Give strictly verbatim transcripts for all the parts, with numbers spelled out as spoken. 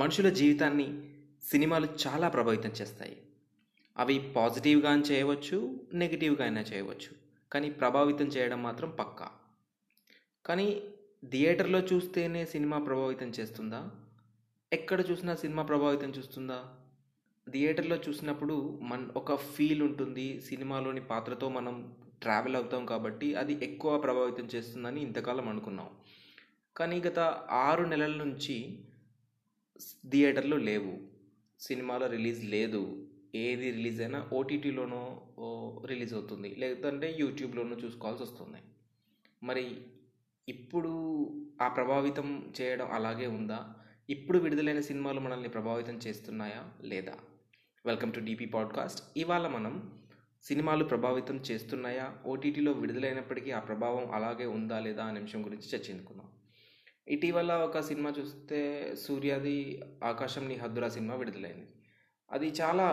మనుషుల జీవితాన్ని సినిమాలు చాలా ప్రభావితం చేస్తాయి. అవి పాజిటివ్గా అయినా చేయవచ్చు, నెగిటివ్గా అయినా చేయవచ్చు, కానీ ప్రభావితం చేయడం మాత్రం పక్కా. కానీ థియేటర్లో చూస్తేనే సినిమా ప్రభావితం చేస్తుందా? ఎక్కడ చూసినా సినిమా ప్రభావితం చేస్తుందా? థియేటర్లో చూసినప్పుడు మన ఒక ఫీల్ ఉంటుంది, సినిమాలోని పాత్రతో మనం ట్రావెల్ అవుతాం, కాబట్టి అది ఎక్కువ ప్రభావితం చేస్తుందని ఇంతకాలం అనుకున్నాం. కానీ గత ఆరు నెలల నుంచి థియేటర్లు లేవు, సినిమాలో రిలీజ్ లేదు. ఏది రిలీజ్ అయినా ఓటీటీలోనో రిలీజ్ అవుతుంది, లేదంటే యూట్యూబ్లోనూ చూసుకోవాల్సి వస్తుంది. మరి ఇప్పుడు ఆ ప్రభావితం చేయడం అలాగే ఉందా? ఇప్పుడు విడుదలైన సినిమాలు మనల్ని ప్రభావితం చేస్తున్నాయా లేదా? Welcome to DP podcast. ఇవాళ మనం సినిమాలు ప్రభావితం చేస్తున్నాయా, ఓటీటీలో విడుదలైనప్పటికీ ఆ ప్రభావం అలాగే ఉందా లేదా అనే అంశం గురించి చర్చించుకుందాం. ఇటీవల ఒక సినిమా చూస్తే సూర్యాది ఆకాశం నీ హద్దురా సినిమా విడుదలైంది. అది చాలా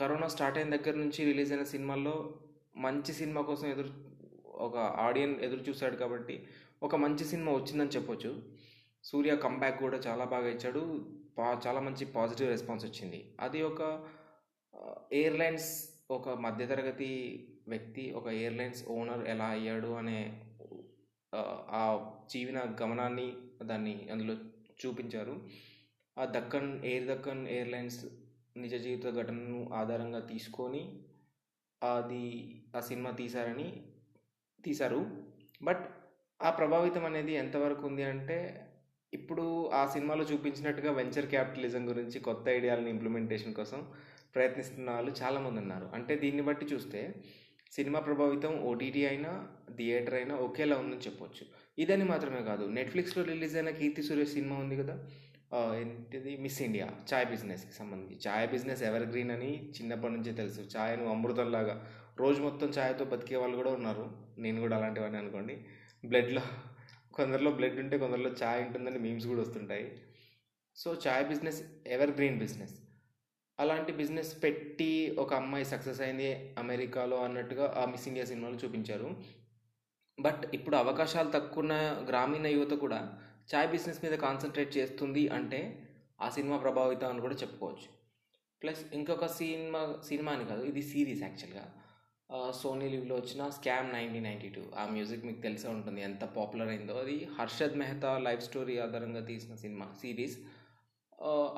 కరోనా స్టార్ట్ అయిన దగ్గర నుంచి రిలీజ్ అయిన సినిమాల్లో మంచి సినిమా కోసం ఎదురు ఒక ఆడియన్స్ ఎదురు చూశాడు, కాబట్టి ఒక మంచి సినిమా వచ్చిందని చెప్పొచ్చు. సూర్య కంబ్యాక్ కూడా చాలా బాగా ఇచ్చాడు, పా చాలా మంచి పాజిటివ్ రెస్పాన్స్ వచ్చింది. అది ఒక ఎయిర్లైన్స్, ఒక మధ్యతరగతి వ్యక్తి, ఒక ఎయిర్లైన్స్ ఓనర్ ఎలా అయ్యాడు అనే ఆ జీవన గమనాన్ని దాన్ని అందులో చూపించారు. ఆ దక్కన్ ఎయిర్ దక్కన్ ఎయిర్లైన్స్ నిజ జీవిత ఘటనను ఆధారంగా తీసుకొని అది ఆ సినిమా తీశారని తీశారు. బట్ ఆ ప్రభావితం అనేది ఎంతవరకు ఉంది అంటే, ఇప్పుడు ఆ సినిమాలో చూపించినట్టుగా వెంచర్ క్యాపిటలిజం గురించి కొత్త ఐడియాలని ఇంప్లిమెంటేషన్ కోసం ప్రయత్నిస్తున్న వాళ్ళు చాలామంది ఉన్నారు. అంటే దీన్ని బట్టి చూస్తే సినిమా ప్రభావితం ఓటీటీ అయినా థియేటర్ అయినా ఒకేలా ఉందని చెప్పొచ్చు. ఇదని మాత్రమే కాదు, నెట్ఫ్లిక్స్లో రిలీజ్ అయిన కీర్తి సురేష్ సినిమా ఉంది కదా, ఏంటిది, మిస్ ఇండియా, ఛాయ్ బిజినెస్కి సంబంధించి. ఛాయ్ బిజినెస్ ఎవర్ గ్రీన్ అని చిన్నప్పటి నుంచే తెలుసు. ఛాయ్ను అమృతంలాగా రోజు మొత్తం ఛాయ్తో బతికే వాళ్ళు కూడా ఉన్నారు. నేను కూడా అలాంటివన్నీ అనుకోండి. బ్లడ్లో కొందరిలో బ్లడ్ ఉంటే కొందరిలో ఛాయ్ ఉంటుందని మీమ్స్ కూడా వస్తుంటాయి. So chai business evergreen business. అలాంటి బిజినెస్ పెట్టి ఒక అమ్మాయి సక్సెస్ అయింది అమెరికాలో అన్నట్టుగా ఆ మిస్ ఇండియా సినిమాలో చూపించారు. బట్ ఇప్పుడు అవకాశాలు తక్కువ ఉన్న గ్రామీణ యువత కూడా ఛాయ్ బిజినెస్ మీద కాన్సన్ట్రేట్ చేస్తుంది అంటే ఆ సినిమా ప్రభావితం అని కూడా చెప్పుకోవచ్చు. ప్లస్ ఇంకొక సినిమా సినిమా అని కాదు, ఇది సిరీస్ యాక్చువల్గా, సోనీ లివ్లో వచ్చిన స్కామ్ నైన్టీన్ నైన్టీ టూ. ఆ మ్యూజిక్ మీకు తెలిసే ఉంటుంది, ఎంత పాపులర్ అయిందో. అది హర్షద్ మెహతా లైఫ్ స్టోరీ ఆధారంగా తీసిన సినిమా సిరీస్.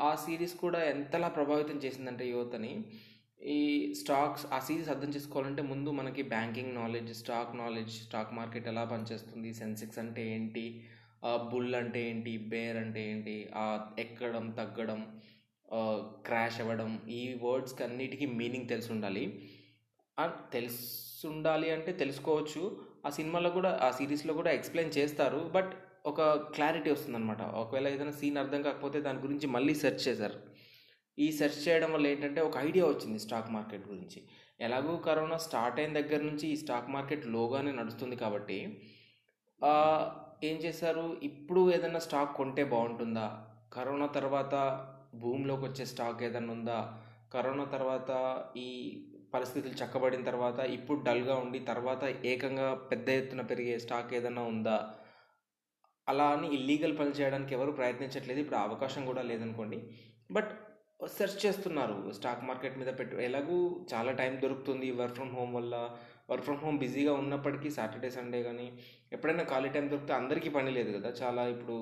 ఆ సిరీస్ కూడా ఎంతలా ప్రభావితం చేసిందంటే యువతని. ఈ స్టాక్స్, ఆ సిరీస్ అర్థం చేసుకోవాలంటే ముందు మనకి banking knowledge, stock knowledge, stock market ఎలా పనిచేస్తుంది, సెన్సెక్స్ అంటే ఏంటి, బుల్ అంటే ఏంటి, బేర్ అంటే ఏంటి, ఎక్కడం, తగ్గడం, క్రాష్ అవ్వడం, ఈ వర్డ్స్కి అన్నిటికీ మీనింగ్ తెలిసి ఉండాలి. తెలిసి ఉండాలి అంటే తెలుసుకోవచ్చు. ఆ సినిమాలో కూడా, ఆ సిరీస్లో కూడా ఎక్స్ప్లెయిన్ చేస్తారు. బట్ ఒక క్లారిటీ వస్తుందన్నమాట. ఒకవేళ ఏదైనా సీన్ అర్థం కాకపోతే దాని గురించి మళ్ళీ సెర్చ్ చేశారు. ఈ సెర్చ్ చేయడం వల్ల ఏంటంటే ఒక ఐడియా వచ్చింది స్టాక్ మార్కెట్ గురించి. ఎలాగూ కరోనా స్టార్ట్ అయిన దగ్గర నుంచి ఈ స్టాక్ మార్కెట్ లోగానే నడుస్తుంది, కాబట్టి ఏం చేశారు, ఇప్పుడు ఏదైనా స్టాక్ కొంటే బాగుంటుందా, కరోనా తర్వాత భూమిలోకి వచ్చే స్టాక్ ఏదైనా ఉందా, కరోనా తర్వాత ఈ పరిస్థితులు చక్కబడిన తర్వాత ఇప్పుడు డల్గా ఉండి తర్వాత ఏకంగా పెద్ద ఎత్తున పెరిగే స్టాక్ ఏదైనా ఉందా, అలా అని ఇల్లీగల్ పని చేయడానికి ఎవరు ప్రయత్నించట్లేదు. ఇప్పుడు అవకాశం కూడా లేదనుకోండి, బట్ సెర్చ్ చేస్తున్నారు స్టాక్ మార్కెట్ మీద. పెట్టు ఎలాగూ చాలా టైం దొరుకుతుంది వర్క్ ఫ్రమ్ హోమ్ వల్ల. వర్క్ ఫ్రమ్ హోమ్ బిజీగా ఉన్నప్పటికీ సాటర్డే సండే కానీ ఎప్పుడైనా ఖాళీ టైం దొరికితే, అందరికీ పని లేదు కదా, చాలా ఇప్పుడు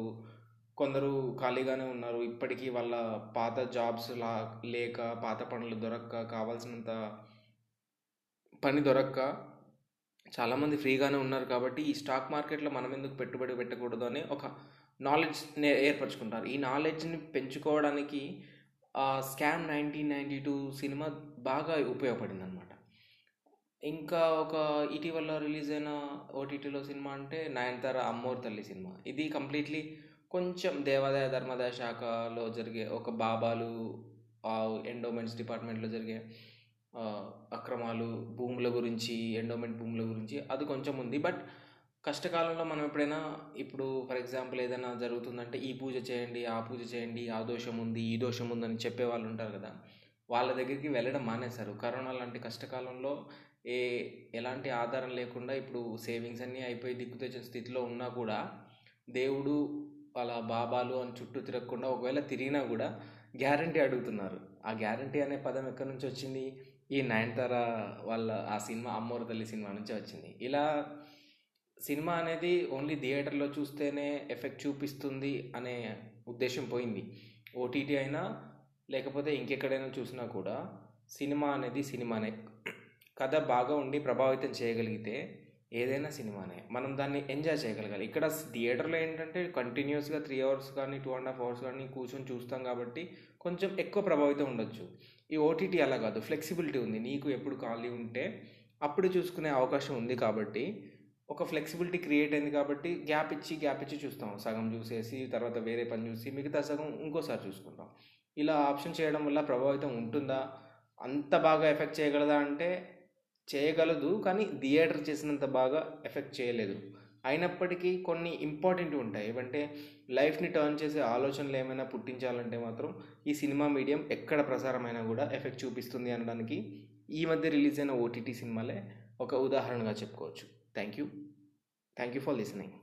కొందరు ఖాళీగానే ఉన్నారు ఇప్పటికీ, వాళ్ళ పాత జాబ్స్ లా లేక, పాత పనులు దొరక్క, కావాల్సినంత పని దొరక్క చాలామంది ఫ్రీగానే ఉన్నారు. కాబట్టి ఈ స్టాక్ మార్కెట్లో మనం ఎందుకు పెట్టుబడి పెట్టకూడదు అనే ఒక నాలెడ్జ్ ఏర్పరచుకుంటారు. ఈ నాలెడ్జ్ని పెంచుకోవడానికి scam nineteen ninety two cinema బాగా ఉపయోగపడింది అనమాట. ఇంకా ఒక ఇటీవల రిలీజ్ అయిన ఓటీటీలో సినిమా అంటే నయనతార అమ్మోరు తల్లి సినిమా. ఇది కంప్లీట్లీ కొంచెం దేవాదాయ ధర్మాదాయ శాఖలో జరిగే ఒక బాబాలు, ఎండోమెంట్స్ డిపార్ట్మెంట్లో జరిగే అక్రమాలు, భూముల గురించి, ఎండోమెంట్ భూముల గురించి అది కొంచెం ఉంది. బట్ కష్టకాలంలో మనం ఎప్పుడైనా, ఇప్పుడు ఫర్ ఎగ్జాంపుల్ ఏదైనా జరుగుతుందంటే ఈ పూజ చేయండి, ఆ పూజ చేయండి, ఆ దోషం ఉంది, ఈ దోషం ఉందని చెప్పే వాళ్ళు ఉంటారు కదా, వాళ్ళ దగ్గరికి వెళ్ళడం మానేశారు. కరోనా లాంటి కష్టకాలంలో ఏ ఎలాంటి ఆధారం లేకుండా ఇప్పుడు సేవింగ్స్ అన్నీ అయిపోయి దిక్కుతోచిన స్థితిలో ఉన్నా కూడా దేవుడు అలా బాబాలు అని చుట్టూ తిరగకుండా ఒకవేళ తిరిగినా కూడా గ్యారంటీ అడుగుతున్నారు. ఆ గ్యారంటీ అనే పదం ఎక్కడి నుంచి వచ్చింది? ఈ నయనతార వాళ్ళ ఆ సినిమా అమ్మోరు తల్లి సినిమా నుంచి వచ్చింది. ఇలా సినిమా అనేది ఓన్లీ థియేటర్లో చూస్తేనే ఎఫెక్ట్ చూపిస్తుంది అనే ఉద్దేశం పోయింది. ఓటీటీ అయినా లేకపోతే ఇంకెక్కడైనా చూసినా కూడా సినిమా అనేది సినిమానే. కథ బాగా ఉండి ప్రభావితం చేయగలిగితే ఏదైనా సినిమానే, మనం దాన్ని ఎంజాయ్ చేయగలగాలి. ఇక్కడ థియేటర్లో ఏంటంటే కంటిన్యూస్గా త్రీ అవర్స్ కానీ టూ అండ్ హాఫ్ అవర్స్ కానీ కూర్చొని చూస్తాం కాబట్టి కొంచెం ఎక్కువ ప్రభావితం ఉండొచ్చు. ఈ ఓటీటీ అలా కాదు, ఫ్లెక్సిబిలిటీ ఉంది. నీకు ఎప్పుడు ఖాళీ ఉంటే అప్పుడు చూసుకునే అవకాశం ఉంది కాబట్టి ఒక ఫ్లెక్సిబిలిటీ క్రియేట్ అయింది కాబట్టి గ్యాప్ ఇచ్చి గ్యాప్ ఇచ్చి చూస్తాం. సగం చూసేసి తర్వాత వేరే పని చూసి మిగతా సగం ఇంకోసారి చూసుకుంటాం. ఇలా ఆప్షన్ చేయడం వల్ల ప్రభావితం ఉంటుందా? అంత బాగా ఎఫెక్ట్ చేయగలదా అంటే చేయగలదు, కానీ థియేటర్ చేసినంత బాగా ఎఫెక్ట్ చేయలేదు. అయినప్పటికీ కొన్ని ఇంపార్టెంట్ ఉంటాయి. ఏమంటే లైఫ్ని టర్న్ చేసే ఆలోచనలు ఏమైనా పుట్టించాలంటే మాత్రం ఈ సినిమా మీడియం ఎక్కడ ప్రసారమైనా కూడా ఎఫెక్ట్ చూపిస్తుంది అనడానికి ఈ మధ్య రిలీజ్ అయిన ఓటీటీ సినిమాలే ఒక ఉదాహరణగా చెప్పుకోవచ్చు. Thank you thank you for listening.